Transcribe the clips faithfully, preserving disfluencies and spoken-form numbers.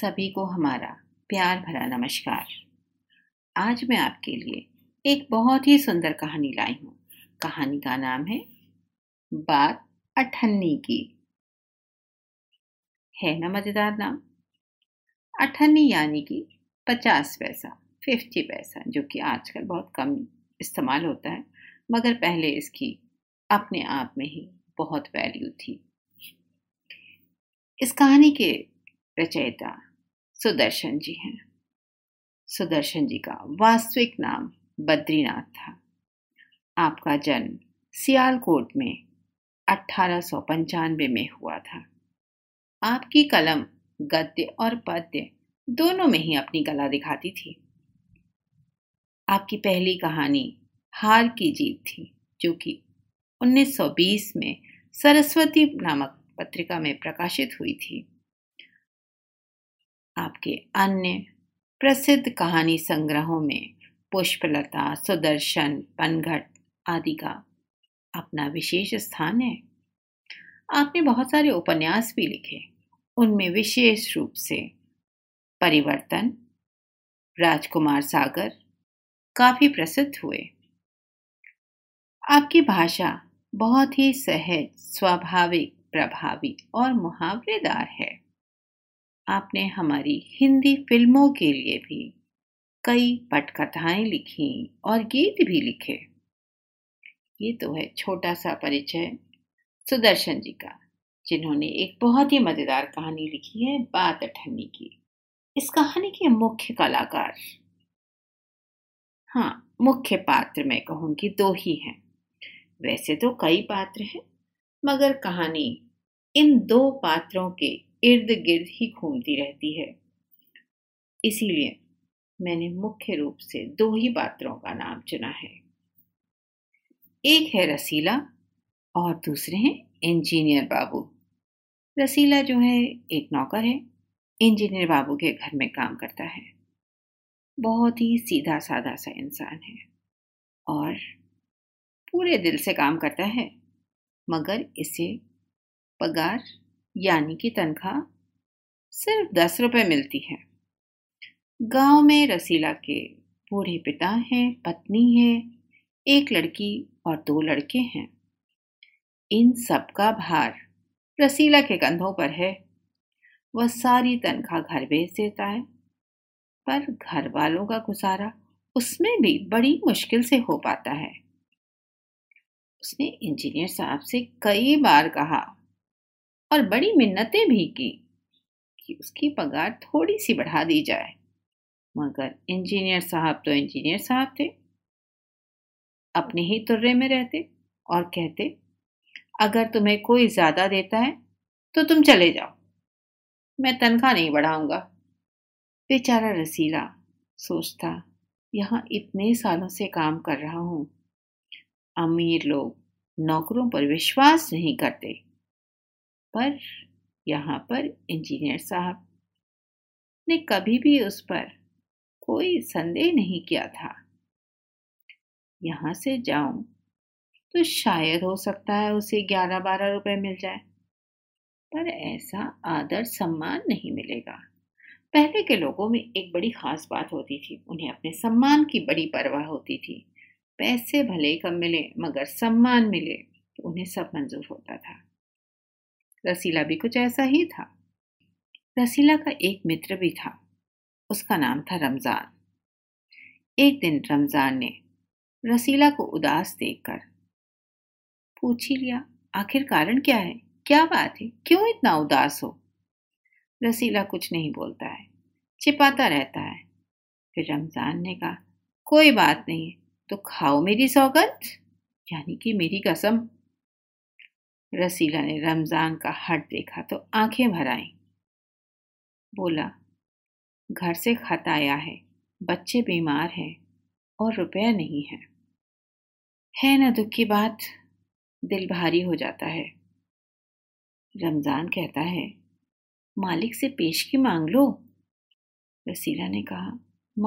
सभी को हमारा प्यार भरा नमस्कार। आज मैं आपके लिए एक बहुत ही सुंदर कहानी लाई हूँ। कहानी का नाम है बात अठन्नी की। है ना मजेदार नाम? अठन्नी यानी कि पचास पैसा, फिफ्टी पैसा, जो कि आजकल बहुत कम इस्तेमाल होता है, मगर पहले इसकी अपने आप में ही बहुत वैल्यू थी। इस कहानी के रचयिता सुदर्शन जी हैं। सुदर्शन जी का वास्तविक नाम बद्रीनाथ था। आपका जन्म सियालकोट में अठारह सौ पंचानवे में हुआ था। आपकी कलम गद्य और पद्य दोनों में ही अपनी कला दिखाती थी। आपकी पहली कहानी हार की जीत थी, जो कि उन्नीस सौ बीस में सरस्वती नामक पत्रिका में प्रकाशित हुई थी। आपके अन्य प्रसिद्ध कहानी संग्रहों में पुष्पलता, सुदर्शन, पनघट आदि का अपना विशेष स्थान है। आपने बहुत सारे उपन्यास भी लिखे, उनमें विशेष रूप से परिवर्तन, राजकुमार सागर काफी प्रसिद्ध हुए। आपकी भाषा बहुत ही सहज, स्वाभाविक, प्रभावी और मुहावरेदार है। आपने हमारी हिंदी फिल्मों के लिए भी कई पटकथाएं लिखी और गीत भी लिखे। ये तो है छोटा सा परिचय सुदर्शन जी का, जिन्होंने एक बहुत ही मजेदार कहानी लिखी है बात अठन्नी की। इस कहानी के मुख्य कलाकार, हाँ मुख्य पात्र मैं कहूँगी दो ही हैं। वैसे तो कई पात्र हैं, मगर कहानी इन दो पात्रों के इर्द गिर्द ही घूमती रहती है, इसीलिए मैंने मुख्य रूप से दो ही पात्रों का नाम चुना है। एक है रसीला और दूसरे हैं इंजीनियर बाबू। रसीला जो है एक नौकर है, इंजीनियर बाबू के घर में काम करता है। बहुत ही सीधा साधा सा इंसान है और पूरे दिल से काम करता है, मगर इसे पगार यानी कि तनख्वाह सिर्फ दस रुपये मिलती है। गांव में रसीला के बूढ़े पिता हैं, पत्नी है, एक लड़की और दो लड़के हैं। इन सब का भार रसीला के कंधों पर है। वह सारी तनख्वाह घर भेज देता है, पर घर वालों का गुजारा उसमें भी बड़ी मुश्किल से हो पाता है। उसने इंजीनियर साहब से कई बार कहा और बड़ी मिन्नतें भी की कि उसकी पगार थोड़ी सी बढ़ा दी जाए, मगर इंजीनियर साहब तो इंजीनियर साहब थे, अपने ही तुर्रे में रहते और कहते अगर तुम्हें कोई ज़्यादा देता है तो तुम चले जाओ, मैं तनख्वाह नहीं बढ़ाऊंगा। बेचारा रसीला सोचता, यहाँ इतने सालों से काम कर रहा हूँ, अमीर लोग नौकरों पर विश्वास नहीं करते, पर यहाँ पर इंजीनियर साहब ने कभी भी उस पर कोई संदेह नहीं किया था। यहाँ से जाऊं तो शायद हो सकता है उसे ग्यारह बारह रुपए मिल जाए, पर ऐसा आदर सम्मान नहीं मिलेगा। पहले के लोगों में एक बड़ी खास बात होती थी, उन्हें अपने सम्मान की बड़ी परवाह होती थी। पैसे भले कम मिले मगर सम्मान मिले तो उन्हें सब मंजूर होता था। रसीला भी कुछ ऐसा ही था। रसीला का एक मित्र भी था, उसका नाम था रमज़ान। एक दिन रमज़ान ने रसीला को उदास देखकर पूछ ही लिया, आखिर कारण क्या है, क्या बात है, क्यों इतना उदास हो? रसीला कुछ नहीं बोलता है, छिपाता रहता है। फिर रमज़ान ने कहा, कोई बात नहीं है, तो खाओ मेरी सौगंध, यानी कि मेरी कसम। रसीला ने रमज़ान का हट देखा तो आंखें भर आईं। बोला, घर से खत आया है, बच्चे बीमार हैं और रुपया नहीं है। है ना दुख की बात, दिल भारी हो जाता है। रमज़ान कहता है, मालिक से पेशगी मांग लो। रसीला ने कहा,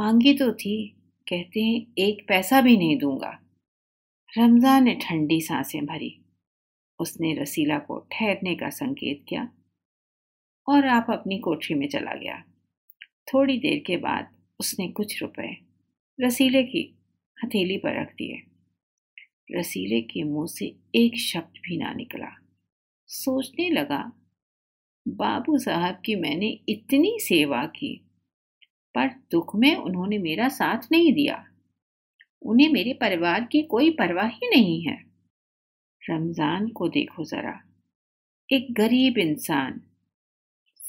मांगी तो थी, कहते हैं एक पैसा भी नहीं दूंगा। रमज़ान ने ठंडी सांसें भरी। उसने रसीला को ठहरने का संकेत किया और आप अपनी कोठरी में चला गया। थोड़ी देर के बाद उसने कुछ रुपए रसीले की हथेली पर रख दिए। रसीले के मुंह से एक शब्द भी ना निकला। सोचने लगा, बाबू साहब की मैंने इतनी सेवा की पर दुख में उन्होंने मेरा साथ नहीं दिया। उन्हें मेरे परिवार की कोई परवाह ही नहीं है। रमज़ान को देखो ज़रा, एक गरीब इंसान,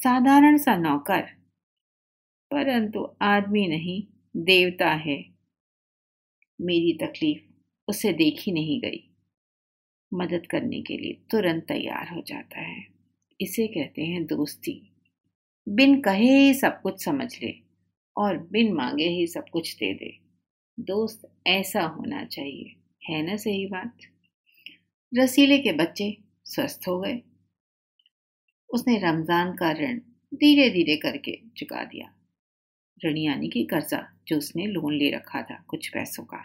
साधारण सा नौकर, परंतु आदमी नहीं देवता है। मेरी तकलीफ उसे देखी नहीं गई, मदद करने के लिए तुरंत तैयार हो जाता है। इसे कहते हैं दोस्ती। बिन कहे ही सब कुछ समझ ले और बिन मांगे ही सब कुछ दे दे, दोस्त ऐसा होना चाहिए, है ना सही बात? रसीले के बच्चे स्वस्थ हो गए। उसने रमज़ान का ऋण धीरे धीरे करके चुका दिया। ऋण यानी कि कर्जा जो उसने लोन ले रखा था कुछ पैसों का।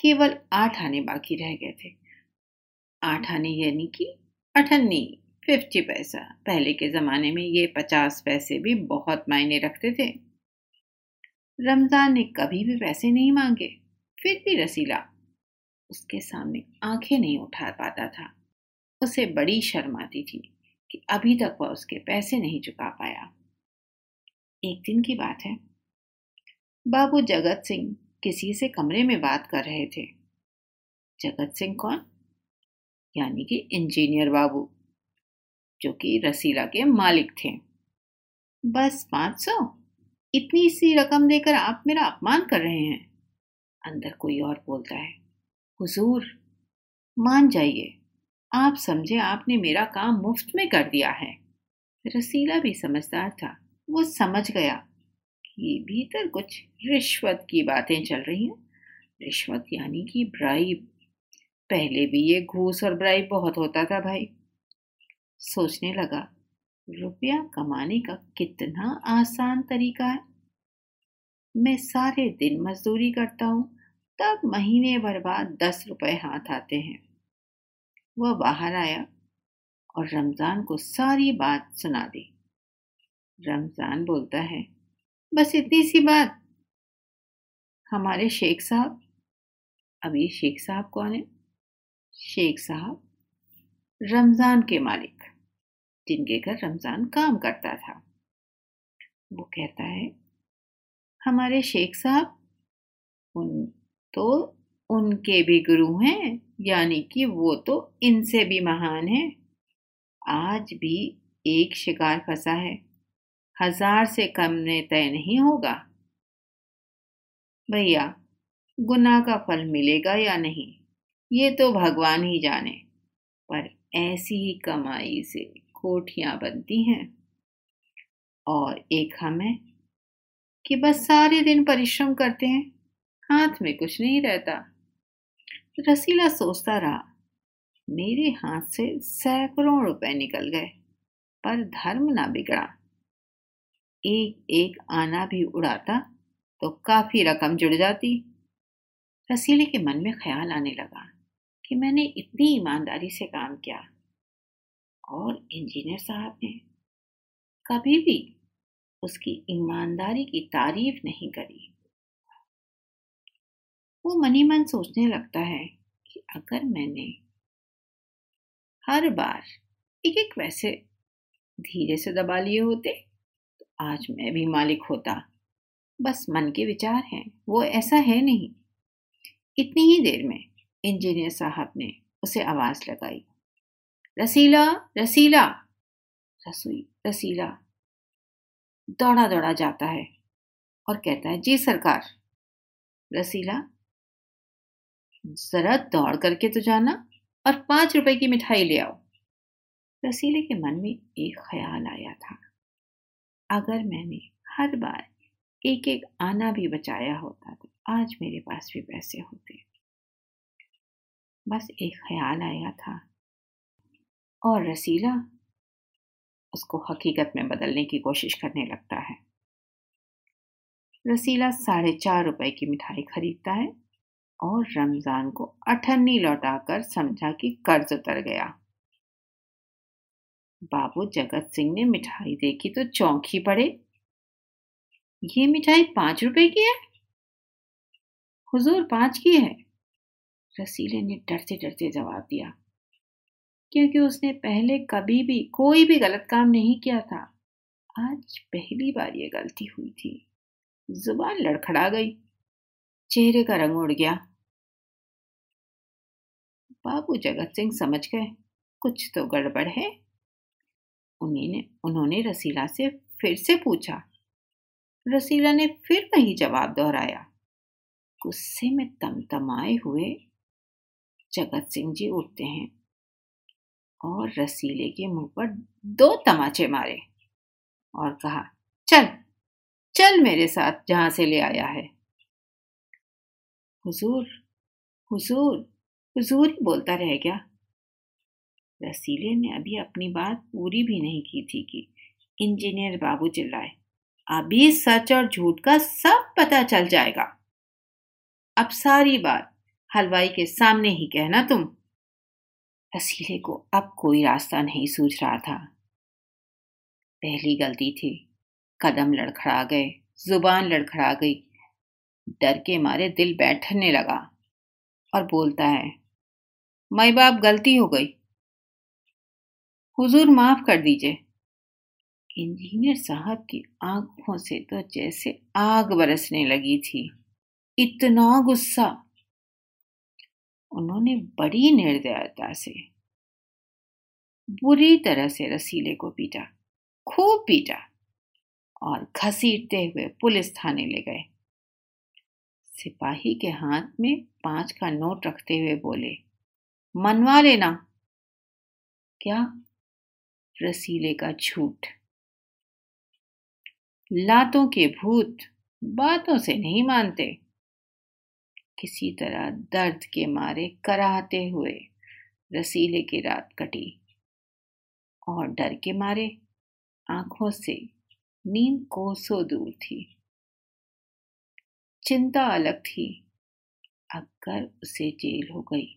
केवल आठ आने बाकी रह गए थे। आठ आने यानी कि अठन्नी, फिफ्टी पैसा। पहले के ज़माने में ये पचास पैसे भी बहुत मायने रखते थे। रमज़ान ने कभी भी पैसे नहीं मांगे, फिर भी रसीला उसके सामने आंखें नहीं उठा पाता था। उसे बड़ी शर्म आती थी कि अभी तक वह उसके पैसे नहीं चुका पाया। एक दिन की बात है, बाबू जगत सिंह किसी से कमरे में बात कर रहे थे। जगत सिंह कौन? यानी कि इंजीनियर बाबू, जो कि रसीला के मालिक थे। बस पाँच सौ, इतनी सी रकम देकर आप मेरा अपमान कर रहे हैं। अंदर कोई और बोलता है, हुजूर मान जाइए, आप समझे आपने मेरा काम मुफ्त में कर दिया है। रसीला भी समझदार था, वो समझ गया कि भीतर कुछ रिश्वत की बातें चल रही हैं। रिश्वत यानी कि ब्राइब। पहले भी ये घूस और ब्राइब बहुत होता था भाई। सोचने लगा, रुपया कमाने का कितना आसान तरीका है। मैं सारे दिन मजदूरी करता हूँ, तब महीने भर बाद दस रुपए हाथ आते हैं। वह बाहर आया और रमज़ान को सारी बात सुना दी। रमज़ान बोलता है, बस इतनी सी बात। हमारे शेख साहब, अब ये शेख साहब कौन है? शेख साहब रमज़ान के मालिक, जिनके घर रमज़ान काम करता था। वो कहता है, हमारे शेख साहब उन तो उनके भी गुरु हैं, यानी कि वो तो इनसे भी महान हैं। आज भी एक शिकार फंसा है, हजार से कम ने तय नहीं होगा। भैया, गुनाह का फल मिलेगा या नहीं ये तो भगवान ही जाने, पर ऐसी ही कमाई से कोठियां बनती हैं। और एक हम है कि बस सारे दिन परिश्रम करते हैं, हाथ में कुछ नहीं रहता। रसीला सोचता रहा, मेरे हाथ से सैकड़ों रुपए निकल गए पर धर्म ना बिगड़ा। एक एक आना भी उड़ाता तो काफी रकम जुड़ जाती। रसीले के मन में ख्याल आने लगा कि मैंने इतनी ईमानदारी से काम किया और इंजीनियर साहब ने कभी भी उसकी ईमानदारी की तारीफ नहीं करी। वो मनी मन सोचने लगता है कि अगर मैंने हर बार एक एक पैसे धीरे से दबा लिए होते तो आज मैं भी मालिक होता। बस मन के विचार हैं, वो ऐसा है नहीं। इतनी ही देर में इंजीनियर साहब ने उसे आवाज़ लगाई, रसीला रसीला। रसोई रसीला दौड़ा दौड़ा जाता है और कहता है, जी सरकार। रसीला, जरा दौड़ करके तो जाना और पाँच रुपए की मिठाई ले आओ। रसीले के मन में एक ख्याल आया था, अगर मैंने हर बार एक एक आना भी बचाया होता तो आज मेरे पास भी पैसे होते। बस एक ख्याल आया था और रसीला उसको हकीकत में बदलने की कोशिश करने लगता है। रसीला साढ़े चार रुपए की मिठाई खरीदता है और रमज़ान को अठन्नी लौटाकर समझा कि कर्ज उतर गया। बाबू जगत सिंह ने मिठाई देखी तो चौंक ही पड़े। ये मिठाई पांच रुपए की है? हुजूर पांच की है, रसीले ने डरते डरते जवाब दिया, क्योंकि उसने पहले कभी भी कोई भी गलत काम नहीं किया था। आज पहली बार ये गलती हुई थी। जुबान लड़खड़ा गई, चेहरे का रंग उड़ गया। बाबू जगत सिंह समझ गए कुछ तो गड़बड़ है। उन्होंने उन्होंने रसीला से फिर से पूछा। रसीला ने फिर वही जवाब दोहराया। गुस्से में तमतमाए हुए जगत सिंह जी उठते हैं और रसीले के मुंह पर दो तमाचे मारे और कहा, चल चल मेरे साथ जहां से ले आया है। हुजूर हुजूर हुजूर ही बोलता रह गया। रसीले ने अभी अपनी बात पूरी भी नहीं की थी कि इंजीनियर बाबू चिल्लाए, अभी सच और झूठ का सब पता चल जाएगा। अब सारी बात हलवाई के सामने ही कहना तुम। रसीले को अब कोई रास्ता नहीं सूझ रहा था। पहली गलती थी, कदम लड़खड़ा गए, जुबान लड़खड़ा गई, डर के मारे दिल बैठने लगा और बोलता है, माई बाप गलती हो गई, हुजूर माफ कर दीजिए। इंजीनियर साहब की आंखों से तो जैसे आग बरसने लगी थी, इतना गुस्सा। उन्होंने बड़ी निर्दयता से बुरी तरह से रसीले को पीटा, खूब पीटा और घसीटते हुए पुलिस थाने ले गए। सिपाही के हाथ में पांच का नोट रखते हुए बोले, मनवा लेना। क्या? रसीले का झूठ, लातों के भूत बातों से नहीं मानते। किसी तरह दर्द के मारे कराहते हुए रसीले की रात कटी और डर के मारे आंखों से नींद कोसों दूर थी। चिंता अलग थी। अगर उसे जेल हो गई,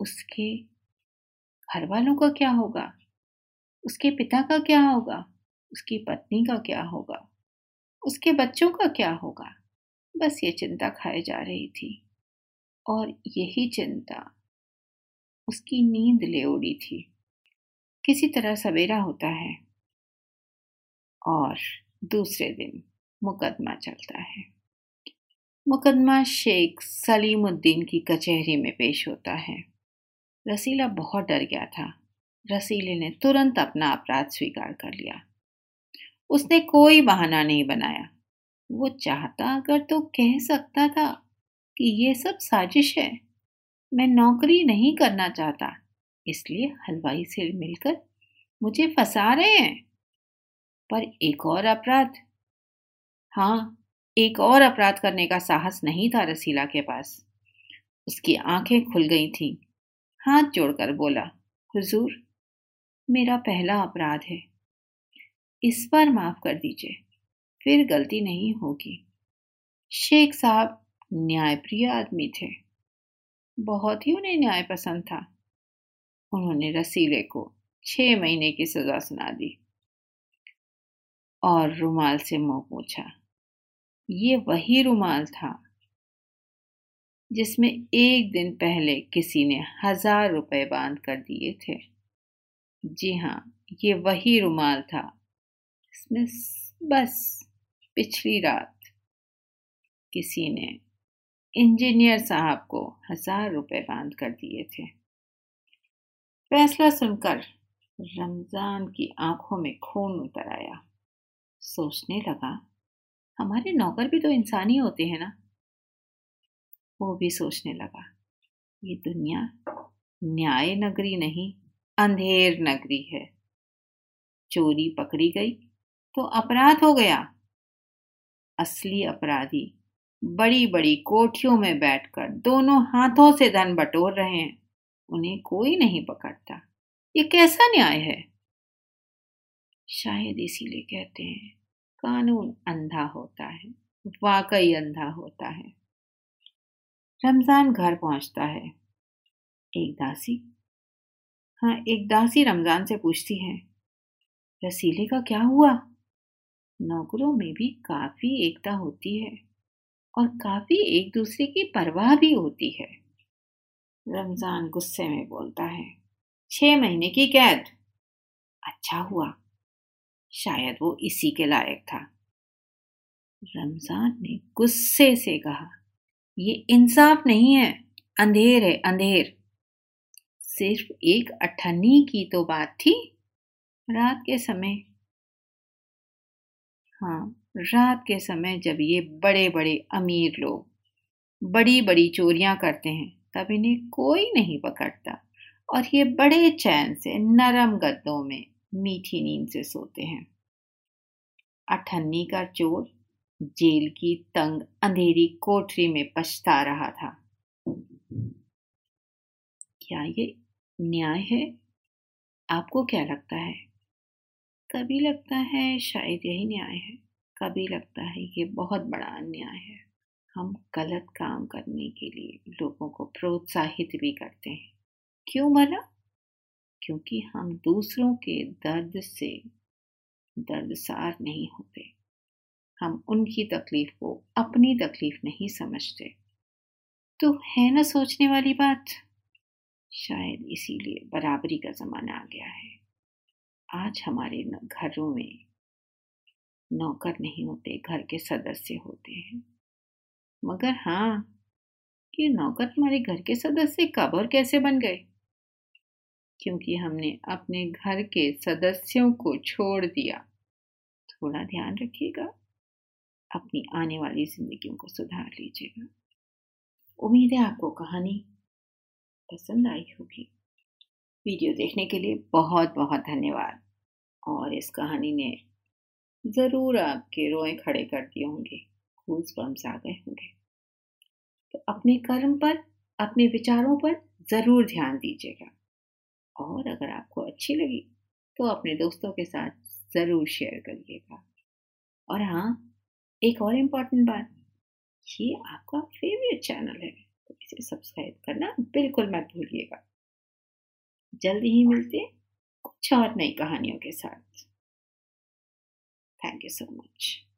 उसके घर वालों का क्या होगा? उसके पिता का क्या होगा? उसकी पत्नी का क्या होगा? उसके बच्चों का क्या होगा? बस ये चिंता खाए जा रही थी और यही चिंता उसकी नींद ले उड़ी थी। किसी तरह सवेरा होता है और दूसरे दिन मुकदमा चलता है। मुकदमा शेख सलीमुद्दीन की कचहरी में पेश होता है। रसीला बहुत डर गया था। रसीले ने तुरंत अपना अपराध स्वीकार कर लिया। उसने कोई बहाना नहीं बनाया। वो चाहता अगर तो कह सकता था कि ये सब साजिश है, मैं नौकरी नहीं करना चाहता, इसलिए हलवाई से मिलकर मुझे फंसा रहे हैं। पर एक और अपराध, हाँ एक और अपराध करने का साहस नहीं था रसीला के पास। उसकी आंखें खुल गई थीं। हाथ जोड़कर बोला, हुजूर मेरा पहला अपराध है, इस बार माफ कर दीजिए, फिर गलती नहीं होगी। शेख साहब न्यायप्रिय आदमी थे, बहुत ही उन्हें न्याय पसंद था। उन्होंने रसीले को छह महीने की सजा सुना दी और रुमाल से मुंह पोंछा। ये वही रुमाल था जिसमें एक दिन पहले किसी ने हजार रुपए बांध कर दिए थे। जी हाँ, ये वही रुमाल था जिसमें बस पिछली रात किसी ने इंजीनियर साहब को हजार रुपए बांध कर दिए थे। फैसला सुनकर रमजान की आंखों में खून उतर आया। सोचने लगा, हमारे नौकर भी तो इंसान ही होते हैं ना। वो भी सोचने लगा, ये दुनिया न्याय नगरी नहीं, अंधेर नगरी है। चोरी पकड़ी गई तो अपराध हो गया। असली अपराधी बड़ी बड़ी कोठियों में बैठकर दोनों हाथों से धन बटोर रहे हैं, उन्हें कोई नहीं पकड़ता। ये कैसा न्याय है? शायद इसीलिए कहते हैं कानून अंधा होता है, वाकई अंधा होता है। रमजान घर पहुंचता है। एक दासी हाँ एक दासी रमजान से पूछती है, रसीले का क्या हुआ? नौकरों में भी काफी एकता होती है और काफी एक दूसरे की परवाह भी होती है। रमजान गुस्से में बोलता है, छह महीने की कैद। अच्छा हुआ, शायद वो इसी के लायक था। रमजान ने गुस्से से कहा, ये इंसाफ नहीं है, अंधेर है अंधेर। सिर्फ एक अठन्नी की तो बात थी, रात के समय। हाँ, रात के समय जब ये बड़े बड़े अमीर लोग बड़ी बड़ी चोरियां करते हैं तब इन्हें कोई नहीं पकड़ता और ये बड़े चैन से नरम गद्दों में मीठी नींद से सोते हैं। अठन्नी का चोर जेल की तंग अंधेरी कोठरी में पछता रहा था। क्या ये न्याय है? आपको क्या लगता है? कभी लगता है शायद यही न्याय है, कभी लगता है ये बहुत बड़ा अन्याय है। हम गलत काम करने के लिए लोगों को प्रोत्साहित भी करते हैं। क्यों भला? क्योंकि हम दूसरों के दर्द से दर्दसार नहीं होते, हम उनकी तकलीफ को अपनी तकलीफ नहीं समझते। तो है ना सोचने वाली बात। शायद इसीलिए बराबरी का ज़माना आ गया है। आज हमारे घरों में नौकर नहीं होते, घर के सदस्य होते हैं। मगर हाँ, ये नौकर हमारे घर के सदस्य कब और कैसे बन गए? क्योंकि हमने अपने घर के सदस्यों को छोड़ दिया। थोड़ा ध्यान रखिएगा, अपनी आने वाली जिंदगियों को सुधार लीजिएगा। उम्मीद है आपको कहानी पसंद आई होगी। वीडियो देखने के लिए बहुत बहुत धन्यवाद। और इस कहानी ने ज़रूर आपके रोए खड़े कर दिए होंगे, गूज़बम्स आ गए होंगे। तो अपने कर्म पर, अपने विचारों पर ज़रूर ध्यान दीजिएगा। और अगर आपको अच्छी लगी तो अपने दोस्तों के साथ ज़रूर शेयर करिएगा। और हाँ, एक और इम्पॉर्टेंट बात, ये आपका फेवरेट चैनल है तो इसे सब्सक्राइब करना बिल्कुल मत भूलिएगा। जल्दी ही मिलते हैं कुछ और नई कहानियों के साथ। Thank you so much.